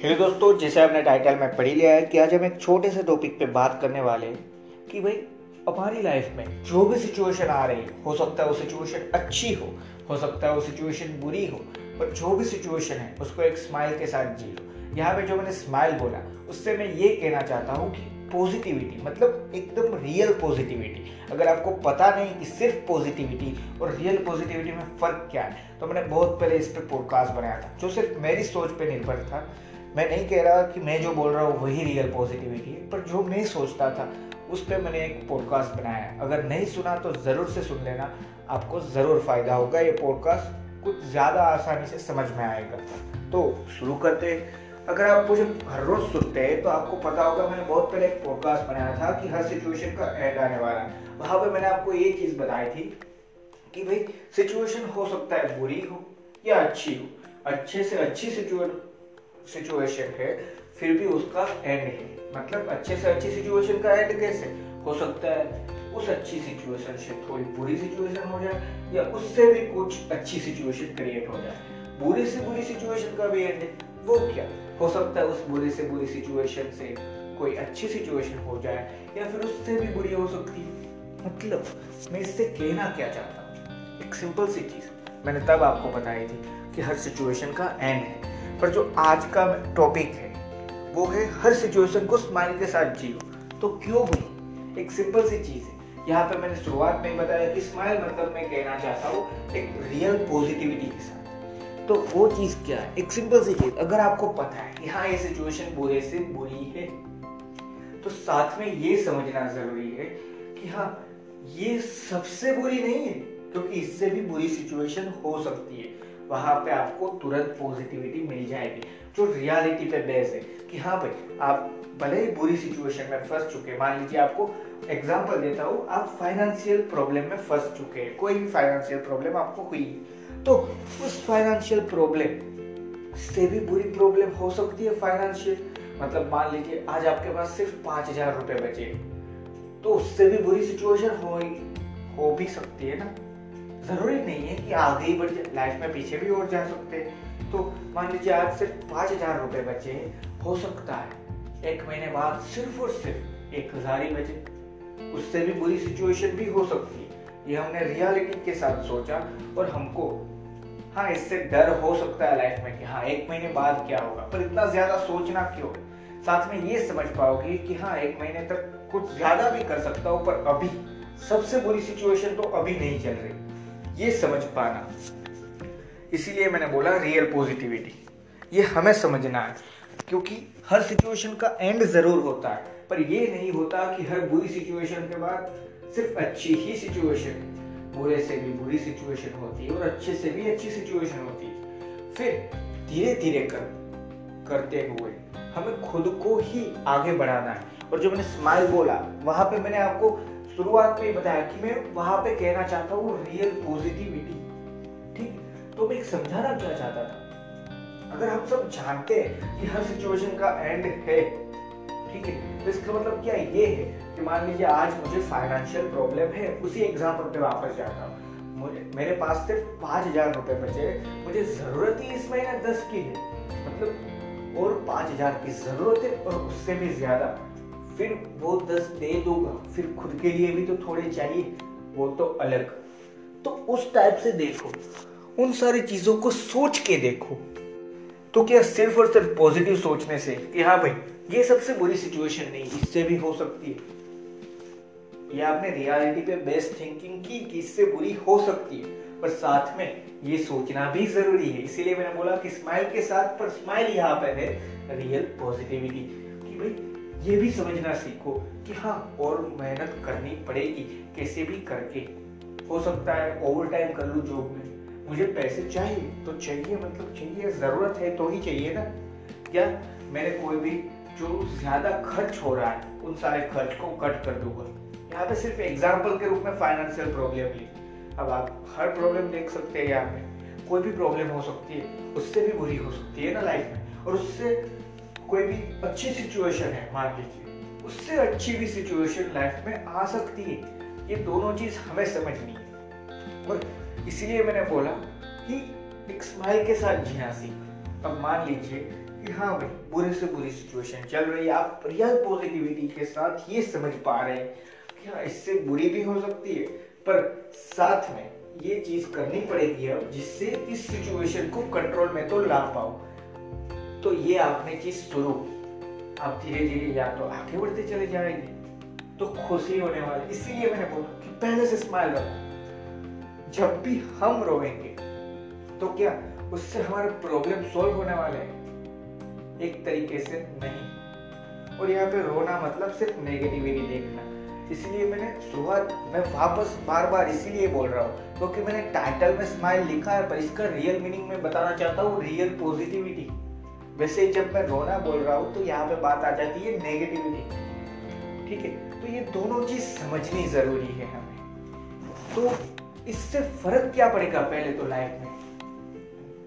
Hello दोस्तों, जैसे आपने टाइटल में पढ़ लिया है कि आज हम एक छोटे से टॉपिक पे बात करने वाले हैं कि भाई हमारी लाइफ में जो भी सिचुएशन आ रही हो सकता है वो सिचुएशन अच्छी हो सकता है वो सिचुएशन बुरी हो, पर जो भी सिचुएशन है उसको एक स्माइल के साथ जी लो। यहाँ पे जो मैंने स्माइल बोला उससे मैं ये कहना चाहता हूँ कि पॉजिटिविटी, मतलब एकदम रियल पॉजिटिविटी। अगर आपको पता नहीं कि सिर्फ पॉजिटिविटी और रियल पॉजिटिविटी में फ़र्क क्या है तो मैंने बहुत पहले इस पर पॉडकास्ट बनाया था जो सिर्फ मेरी सोच पे निर्भर था। मैं नहीं कह रहा कि मैं जो बोल रहा हूँ वही रियल पॉजिटिविटी है, पर जो मैं सोचता था उस पर मैंने एक पॉडकास्ट बनाया। अगर नहीं सुना तो ज़रूर से सुन लेना, आपको ज़रूर फ़ायदा होगा। ये पॉडकास्ट कुछ ज़्यादा आसानी से समझ में आएगा। तो शुरू करते हैं। अगर आप मुझे हर रोज़ सुनते हैं तो आपको पता होगा मैंने बहुत पहले एक पॉडकास्ट बनाया था कि हर सिचुएशन का एंड आने वाला है। वहाँ पर मैंने आपको ये चीज़ बताई थी कि भाई सिचुएशन हो सकता है बुरी हो या अच्छी हो, अच्छे से अच्छी सिचुएशन है फिर भी उसका एंड है, मतलब अच्छे से अच्छी सिचुएशन का एंड कैसे हो सकता है, उस अच्छी सिचुएशन से थोड़ी बुरी सिचुएशन हो जाए या उससे भी कुछ अच्छी सिचुएशन क्रिएट हो जाए। बुरी से बुरी सिचुएशन का भी एंड है, वो क्या हो सकता है, उस बुरी से बुरी सिचुएशन से कोई अच्छी सिचुएशन हो जाए या फिर उससे भी बुरी हो सकती है। मतलब मैं इससे कहना क्या चाहता हूँ, एक सिंपल सी चीज़ मैंने तब आपको बताई थी कि हर सिचुएशन का एंड है, पर जो आज का टॉपिक है वो है हर सिचुएशन को स्माइल के साथ जियो तो क्यों बोलो। एक सिंपल सी चीज़ है। यहाँ पे मैंने शुरुआत में बताया कि स्माइल मतलब मैं कहना चाहता हूँ एक रियल पॉजिटिविटी के साथ। तो वो चीज़ क्या है, एक सिंपल सी चीज़, अगर आपको पता है कि हाँ ये सिचुएशन बुरे से बुरी है तो साथ में ये समझना ज़रूरी है कि हाँ ये सबसे बुरी नहीं है, क्योंकि इससे भी बुरी सिचुएशन हो सकती है। वहाँ पे आपको तुरंत पॉजिटिविटी मिल जाएगी जो रियलिटी पे बेस है कि हाँ भाई आप भले ही बुरी सिचुएशन में फंस चुके, मान लीजिए आपको एग्जांपल देता हूँ, आप फाइनेंशियल प्रॉब्लम में फंस चुके हैं, कोई भी फाइनेंशियल प्रॉब्लम आपको हुई है तो उस फाइनेंशियल प्रॉब्लम से भी बुरी प्रॉब्लम हो सकती है। फाइनेंशियल मतलब मान लीजिए आज आपके पास सिर्फ 5,000 रुपये बचे तो उससे भी बुरी सिचुएशन हो भी सकती है ना। ज़रूरी नहीं है कि आगे ही बढ़ जाए, लाइफ में पीछे भी और जा सकते हैं। तो मान लीजिए आज सिर्फ 5,000 रुपये बचे हैं, हो सकता है एक महीने बाद सिर्फ और सिर्फ 1,000 ही बचे, उससे भी बुरी सिचुएशन भी हो सकती है। ये हमने रियलिटी के साथ सोचा और हमको हाँ इससे डर हो सकता है लाइफ में कि हाँ एक महीने बाद क्या होगा, पर इतना ज़्यादा सोचना क्यों। साथ में ये समझ पाओगे कि हाँ एक महीने तक कुछ ज़्यादा भी कर सकता हूँ, पर अभी सबसे बुरी सिचुएशन तो अभी नहीं चल रही, ये समझ पाना। इसीलिए मैंने बोला रियल पॉजिटिविटी, ये हमें समझना है, क्योंकि हर सिचुएशन का एंड ज़रूर होता है, पर ये नहीं होता कि हर बुरी सिचुएशन के बाद सिर्फ अच्छी ही सिचुएशन। बुरे से भी बुरी सिचुएशन होती है और अच्छे से भी अच्छी सिचुएशन होती है। फिर धीरे धीरे करते हुए हमें खुद को ही आगे बढ़ाना है। और जो मैंने स्माइल बोला वहाँ पे मैंने आपको शुरुआत में बताया कि मैं वहाँ पे कहना चाहता हूँ रियल पॉजिटिविटी, ठीक। तो मैं समझाना क्या चाहता था, अगर हम सब जानते हैं कि हर सिचुएशन का एंड है, ठीक है, तो इसका मतलब क्या ये है कि मान लीजिए आज मुझे फाइनेंशियल प्रॉब्लम है, उसी एग्जाम्पल पे वापस जाता हूँ, मेरे पास सिर्फ 5,000 रुपये बचे, मुझे ज़रूरत ही इस महीने 10 की है, मतलब और 5,000 की ज़रूरत है और उससे भी ज़्यादा, फिर वो 10 दे दूंगा, फिर खुद के लिए भी तो थोड़े चाहिए, वो तो अलग। तो उस टाइप से देखो, उन सारी चीज़ों को सोच के देखो। तो क्या सिर्फ और सिर्फ पॉजिटिव सोचने से कि हाँ भाई ये सबसे बुरी सिचुएशन नहीं, इससे भी हो सकती है, ये आपने रियलिटी पे बेस्ड थिंकिंग की कि इससे बुरी हो सकती है, पर साथ में ये सोचना भी जरूरी है। इसीलिए मैंने बोला कि स्माइल के साथ, पर स्माइल यहाँ पे है रियल पॉजिटिविटी कि भाई ये भी समझना सीखो कि हाँ और मेहनत करनी पड़ेगी कैसे भी करके। हो सकता है ओवर टाइम कर लूँ जॉब में, मुझे पैसे चाहिए तो चाहिए, मतलब चाहिए, ज़रूरत है तो ही चाहिए ना। क्या मैंने कोई भी जो ज़्यादा खर्च हो रहा है उन सारे खर्च को कट कर दूंगा। यहाँ पे सिर्फ एग्जाम्पल के रूप में फाइनेंशियल प्रॉब्लम ली। अब आप हर प्रॉब्लम देख सकते हैं, यहाँ पे कोई भी प्रॉब्लम हो सकती है, उससे भी बुरी हो सकती है ना लाइफ में, और उससे कोई भी अच्छी सिचुएशन है मान लीजिए, उससे अच्छी भी सिचुएशन लाइफ में आ सकती है। ये दोनों चीज़ हमें समझनी है और इसीलिए मैंने बोला कि एक स्माइल के साथ जीना सीख। अब मान लीजिए हाँ भाई बुरे से बुरी सिचुएशन चल रही है, आप रियल पॉजिटिविटी के साथ ये समझ पा रहे हैं कि हाँ इससे बुरी भी हो सकती है, पर साथ में ये चीज करनी पड़ेगी अब जिससे इस सिचुएशन को कंट्रोल में तो ला पाओ। तो ये आपने चीज शुरू की, आप धीरे धीरे या तो आगे बढ़ते चले जाएंगे तो खुशी होने वाली। इसीलिए मैंने बोला कि पहले से स्माइल रखो। जब भी हम रोएंगे तो क्या उससे हमारे प्रॉब्लम सोल्व होने वाले हैं? एक तरीके से नहीं। और यहाँ पे रोना मतलब सिर्फ नेगेटिविटी देखना। इसलिए मैंने शुरुआत में वापस बार बार इसीलिए बोल रहा हूँ क्योंकि मैंने टाइटल में स्माइल लिखा है, पर इसका रियल मीनिंग में बताना चाहता हूँ रियल पॉजिटिविटी। वैसे जब मैं रोना बोल रहा हूँ तो यहाँ पे बात आ जाती है नेगेटिविटी, ठीक है। तो ये दोनों चीज समझनी जरूरी है हमें। तो इससे फर्क क्या पड़ेगा पहले तो लाइफ में?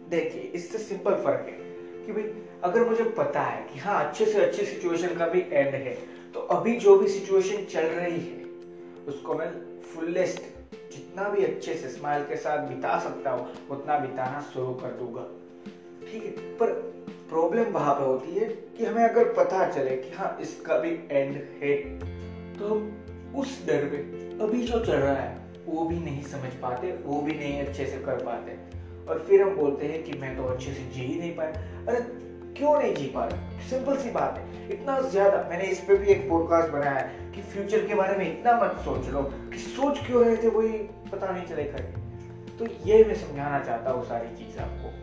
देखिए इससे सिंपल फर्क है कि भाई अगर मुझे पता है कि हाँ अच्छे से अच्छे सिचुएशन का भी एंड है, तो अभी जो भी सिचुएशन चल रही है उसको मैं फुलेस्ट जितना भी अच्छे से स्माइल के साथ बिता सकता हूँ उतना बिताना शुरू कर दूंगा, ठीक है। पर प्रॉब्लम वहाँ पे होती है कि हमें अगर पता चले कि हाँ इसका भी एंड है तो उस डर में अभी जो चल रहा है वो भी नहीं समझ पाते, वो भी नहीं अच्छे से कर पाते, और फिर हम बोलते हैं कि मैं तो अच्छे से जी ही नहीं पाया। अरे क्यों नहीं जी पा रहा? सिंपल सी बात है। इतना ज्यादा मैंने इस पे भी एक पॉडकास्ट बनाया है कि फ्यूचर के बारे में इतना मत सोच लो कि सोच क्यों रहे थे वही पता नहीं चले करके। तो ये मैं समझाना चाहता हूँ सारी चीज आपको।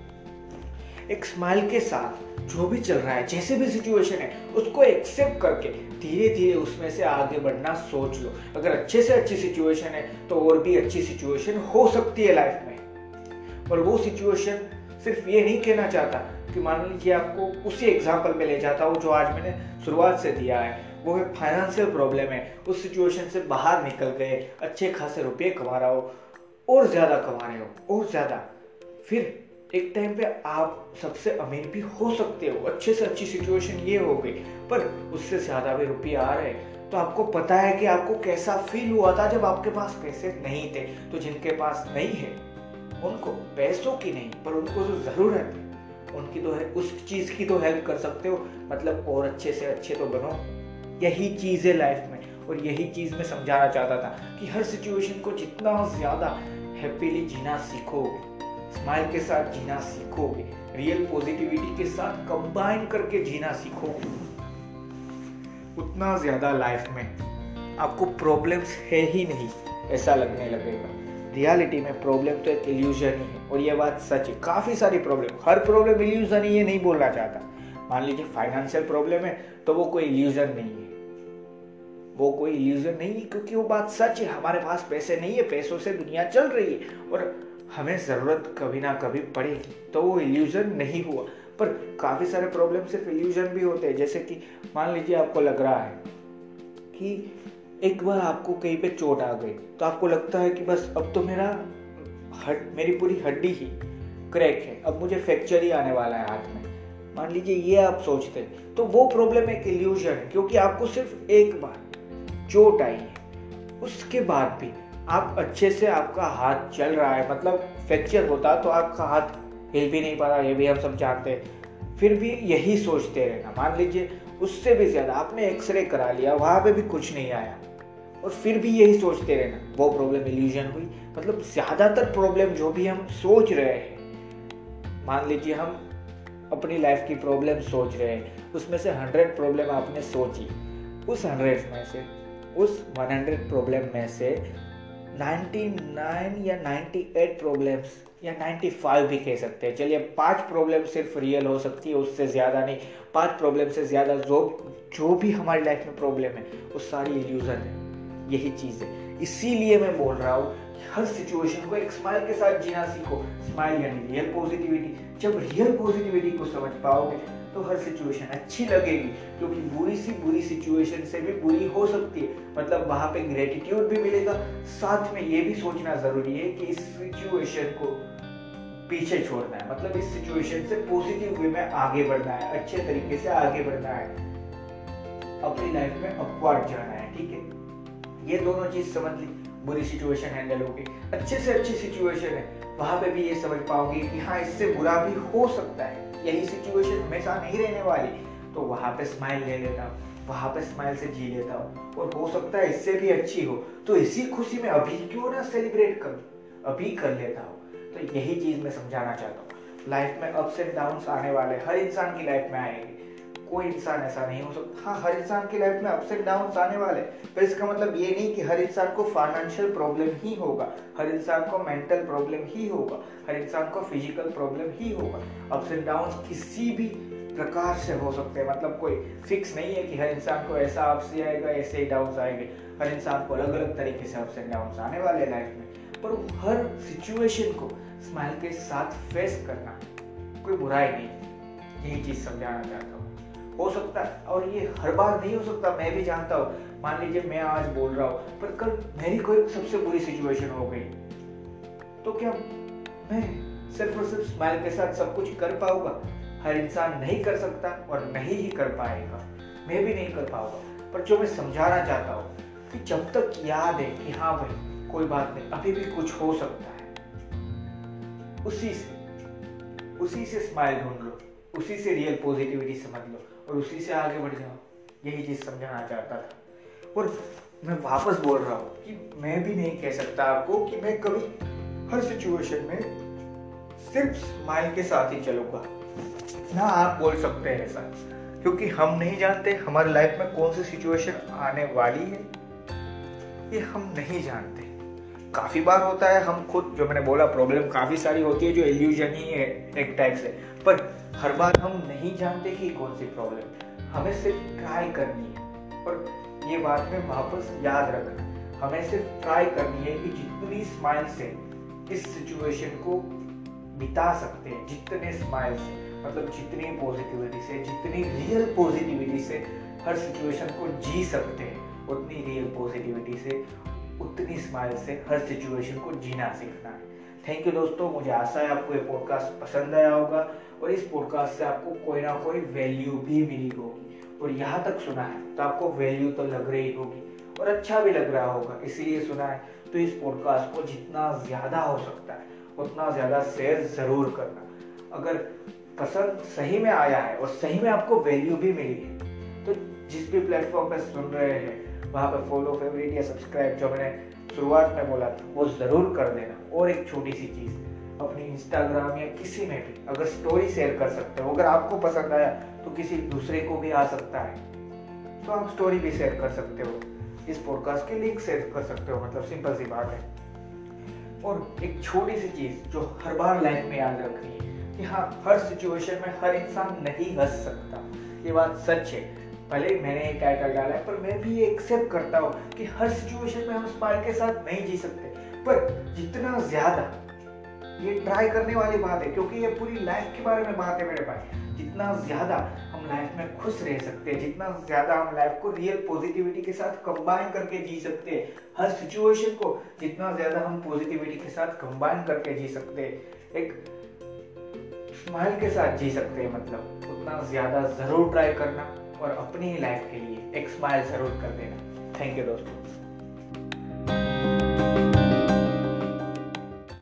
एक स्माइल के साथ जो भी चल रहा है, जैसे भी सिचुएशन है, उसको एक्सेप्ट करके धीरे धीरे उसमें से आगे बढ़ना सोच लो। अगर अच्छे से अच्छी सिचुएशन है तो और भी अच्छी सिचुएशन हो सकती है लाइफ में। और वो सिचुएशन सिर्फ ये नहीं कहना चाहता कि मान लीजिए आपको उसी एग्जाम्पल में ले जाता हूँ जो आज मैंने शुरुआत से दिया है, वो है फाइनेंशियल प्रॉब्लम है, उस सिचुएशन से बाहर निकल गए, अच्छे खासे रुपये कमा रहा हो और ज़्यादा कमा रहे हो और ज़्यादा, फिर एक टाइम पे आप सबसे अमीर भी हो सकते हो, अच्छे से अच्छी सिचुएशन ये हो गई, पर उससे ज़्यादा भी रुपये आ रहे हैं। तो आपको पता है कि आपको कैसा फील हुआ था जब आपके पास पैसे नहीं थे। तो जिनके पास नहीं है उनको पैसों की नहीं पर उनको जो ज़रूरत है उनकी तो है, उस चीज़ की तो हेल्प कर सकते हो, मतलब और अच्छे से अच्छे तो बनो। यही चीज़ है लाइफ में और यही चीज़ मैं समझाना चाहता था कि हर सिचुएशन को जितना ज़्यादा हैप्पीली जीना सीखोगे, स्माइल के साथ जीना सीखोगे, रियल पॉजिटिविटी के साथ कंबाइन करके जीना सीखोगे, उतना ज़्यादा लाइफ में आपको प्रॉब्लम्स है ही नहीं ऐसा लगने लगेगा। रियलिटी में प्रॉब्लम तो एक इल्यूजन ही है और ये बात सच है। काफ़ी सारी प्रॉब्लम, हर प्रॉब्लम इल्यूजन ही है नहीं बोलना चाहता। मान लीजिए फाइनेंशियल प्रॉब्लम है तो वो कोई इल्यूजन नहीं है, वो कोई इल्यूजन नहीं है क्योंकि वो बात सच है। हमारे पास पैसे नहीं है, पैसों से दुनिया चल रही है और हमें ज़रूरत कभी ना कभी पड़ेगी, तो वो इल्यूजन नहीं हुआ। पर काफ़ी सारे प्रॉब्लम सिर्फ इल्यूजन भी होते हैं। जैसे कि मान लीजिए आपको लग रहा है कि एक बार आपको कहीं पे चोट आ गई तो आपको लगता है कि बस अब तो मेरी पूरी हड्डी ही क्रैक है, अब मुझे फ्रैक्चर ही आने वाला है हाथ में, मान लीजिए ये आप सोचते हैं, तो वो प्रॉब्लम एक इल्यूजन है क्योंकि आपको सिर्फ एक बार चोट आई है। उसके बाद भी आप अच्छे से, आपका हाथ चल रहा है, मतलब फ्रैक्चर होता तो आपका हाथ हिल भी नहीं पा रहा, ये भी हम सब जानते हैं, फिर भी यही सोचते रहना। मान लीजिए उससे भी ज़्यादा आपने एक्सरे करा लिया, वहाँ पे भी कुछ नहीं आया और फिर भी यही सोचते रहना, वो प्रॉब्लम इल्यूजन हुई। मतलब ज़्यादातर प्रॉब्लम जो भी हम सोच रहे हैं, मान लीजिए हम अपनी लाइफ की प्रॉब्लम सोच रहे हैं, उसमें से 100 प्रॉब्लम आपने सोची, उस 100 में से उस 100 प्रॉब्लम में से 99 या 98 प्रॉब्लम्स या 95 भी कह सकते हैं, चलिए 5 प्रॉब्लम सिर्फ रियल हो सकती है, उससे ज़्यादा नहीं। 5 प्रॉब्लम से ज़्यादा जो भी हमारी लाइफ में प्रॉब्लम है वो सारी इल्यूजन है। यही चीज़ है, इसीलिए मैं बोल रहा हूँ हर सिचुएशन को एक स्माइल के साथ जीना सीखो। स्माइल यानी रियल पॉजिटिविटी। जब रियल पॉजिटिविटी को समझ पाओगे तो हर सिचुएशन अच्छी लगेगी, क्योंकि बुरी सी बुरी सिचुएशन से भी बुरी हो सकती है, मतलब वहाँ पे ग्रेटिट्यूड भी मिलेगा। साथ में ये भी सोचना ज़रूरी है कि इस सिचुएशन को पीछे छोड़ना है, मतलब इस सिचुएशन से पॉजिटिव वे में आगे बढ़ना है, अच्छे तरीके से आगे बढ़ना है, अपनी लाइफ में अपवर्ड जाना है। ठीक है, ये दोनों चीज़ समझ ली। बुरी सिचुएशन हैंडल होगी, अच्छे से अच्छी सिचुएशन है, वहाँ पे भी ये समझ पाओगे कि हाँ इससे बुरा भी हो सकता है, यही सिचुएशन हमेशा नहीं रहने वाली। तो वहाँ पे स्माइल ले लेता हूँ, वहाँ पे स्माइल से जी लेता हूँ, और हो सकता है इससे भी अच्छी हो, तो इसी खुशी में अभी क्यों ना सेलिब्रेट करूँ, अभी कर लेता हूँ। तो यही चीज़ मैं समझाना चाहता हूँ। लाइफ में अप्स एंड डाउन्स आने वाले, हर इंसान की लाइफ में आएंगे, कोई इंसान ऐसा नहीं हो सकता। हाँ, हर इंसान की लाइफ में अप्स एंड डाउन्स आने वाले, पर इसका मतलब ये नहीं कि हर इंसान को फाइनेंशियल प्रॉब्लम ही होगा, हर इंसान को मेंटल प्रॉब्लम ही होगा, हर इंसान को फिजिकल प्रॉब्लम ही होगा। अप्स एंड डाउन्स किसी भी प्रकार से हो सकते हैं, मतलब कोई फिक्स नहीं है कि हर इंसान को ऐसा अप्स आएगा ऐसे डाउन्स आएंगे। हर इंसान को अलग अलग तरीके से अप्स एंड डाउन्स आने वाले लाइफ में, पर हर सिचुएशन को स्माइल के साथ फेस करना कोई बुराई नहीं, यही चीज़ समझाना चाहता हूँ। हो सकता है, और ये हर बार नहीं हो सकता, मैं भी जानता हूँ। मान लीजिए मैं आज बोल रहा हूँ, पर कल मेरी कोई सबसे बुरी सिचुएशन हो गई, तो क्या मैं सिर्फ और सिर्फ स्माइल के साथ सब कुछ कर पाऊंगा? हर इंसान नहीं कर सकता और नहीं ही कर पाएगा, मैं भी नहीं कर पाऊंगा। पर जो मैं समझाना चाहता हूँ कि जब तक याद है कि हाँ भाई कोई बात नहीं, अभी भी कुछ हो सकता है, उसी से स्माइल ढूंढ लो, उसी से रियल पॉजिटिविटी समझ लो, और उसी से आगे बढ़ जाओ। यही चीज़ समझाना चाहता था। और मैं वापस बोल रहा हूँ कि मैं भी नहीं कह सकता आपको कि मैं कभी हर सिचुएशन में सिर्फ स्माइल के साथ ही चलूँगा, ना आप बोल सकते हैं ऐसा, क्योंकि हम नहीं जानते हमारी लाइफ में कौन सी सिचुएशन आने वाली है, ये हम नहीं जानते। काफ़ी बार होता है, हम खुद जो मैंने बोला प्रॉब्लम काफ़ी सारी होती है जो इल्यूजन ही है एक टाइप से, पर हर बार हम नहीं जानते कि कौन सी प्रॉब्लम, हमें सिर्फ ट्राई करनी है। और ये बात में वापस याद रखना, हमें सिर्फ ट्राई करनी है कि जितनी स्माइल से इस सिचुएशन को बिता सकते हैं, जितने स्माइल से, मतलब जितनी पॉजिटिविटी से, जितनी रियल पॉजिटिविटी से हर सिचुएशन को जी सकते हैं, उतनी रियल पॉजिटिविटी से, उतनी स्माइल से हर सिचुएशन को जीना सीखना है। थैंक यू दोस्तों, मुझे आशा है आपको ये पॉडकास्ट पसंद आया होगा, और इस पॉडकास्ट से आपको कोई ना कोई वैल्यू भी मिली होगी, और यहाँ तक सुना है तो आपको वैल्यू तो लग रही होगी और अच्छा भी लग रहा होगा, इसीलिए सुना है। तो इस पॉडकास्ट को जितना ज़्यादा हो सकता है उतना ज़्यादा शेयर ज़रूर करना। अगर पसंद सही में आया है और सही में आपको वैल्यू भी मिली है, तो जिस भी प्लेटफॉर्म पर सुन रहे हैं वहाँ पर फॉलो, फेवरेट या सब्सक्राइब, जो मैंने शुरुआत में बोला था, वो ज़रूर कर देना। और एक छोटी सी चीज़, अपनी इंस्टाग्राम या किसी में भी अगर स्टोरी शेयर कर सकते हो, अगर आपको पसंद आया तो किसी दूसरे को भी आ सकता है, तो आप स्टोरी भी शेयर कर सकते हो, इस पॉडकास्ट के लिंक शेयर कर सकते हो, मतलब सिंपल सी बात है। और एक छोटी सी चीज़ जो हर बार लाइफ में याद रखनी है कि हाँ, हर सिचुएशन में हर इंसान नहीं हंस सकता, ये बात सच है। भले मैंने ये टाइटल डाला है, पर मैं भी ये एक्सेप्ट करता हूँ कि हर सिचुएशन में हम स्माइल के साथ नहीं जी सकते, पर जितना ज़्यादा, ये ट्राई करने वाली बात है, क्योंकि ये पूरी लाइफ के बारे में बात है मेरे भाई। जितना ज़्यादा हम लाइफ में खुश रह सकते हैं, जितना ज़्यादा हम लाइफ को रियल पॉजिटिविटी के साथ कंबाइन करके जी सकते हैं, हर सिचुएशन को जितना ज़्यादा हम पॉजिटिविटी के साथ कंबाइन करके जी सकते हैं, एक स्माइल के साथ जी सकते हैं, मतलब उतना ज़्यादा ज़रूर ट्राई करना, और अपनी लाइफ के लिए एक स्माइल ज़रूर कर देना। थैंक यू दोस्तों।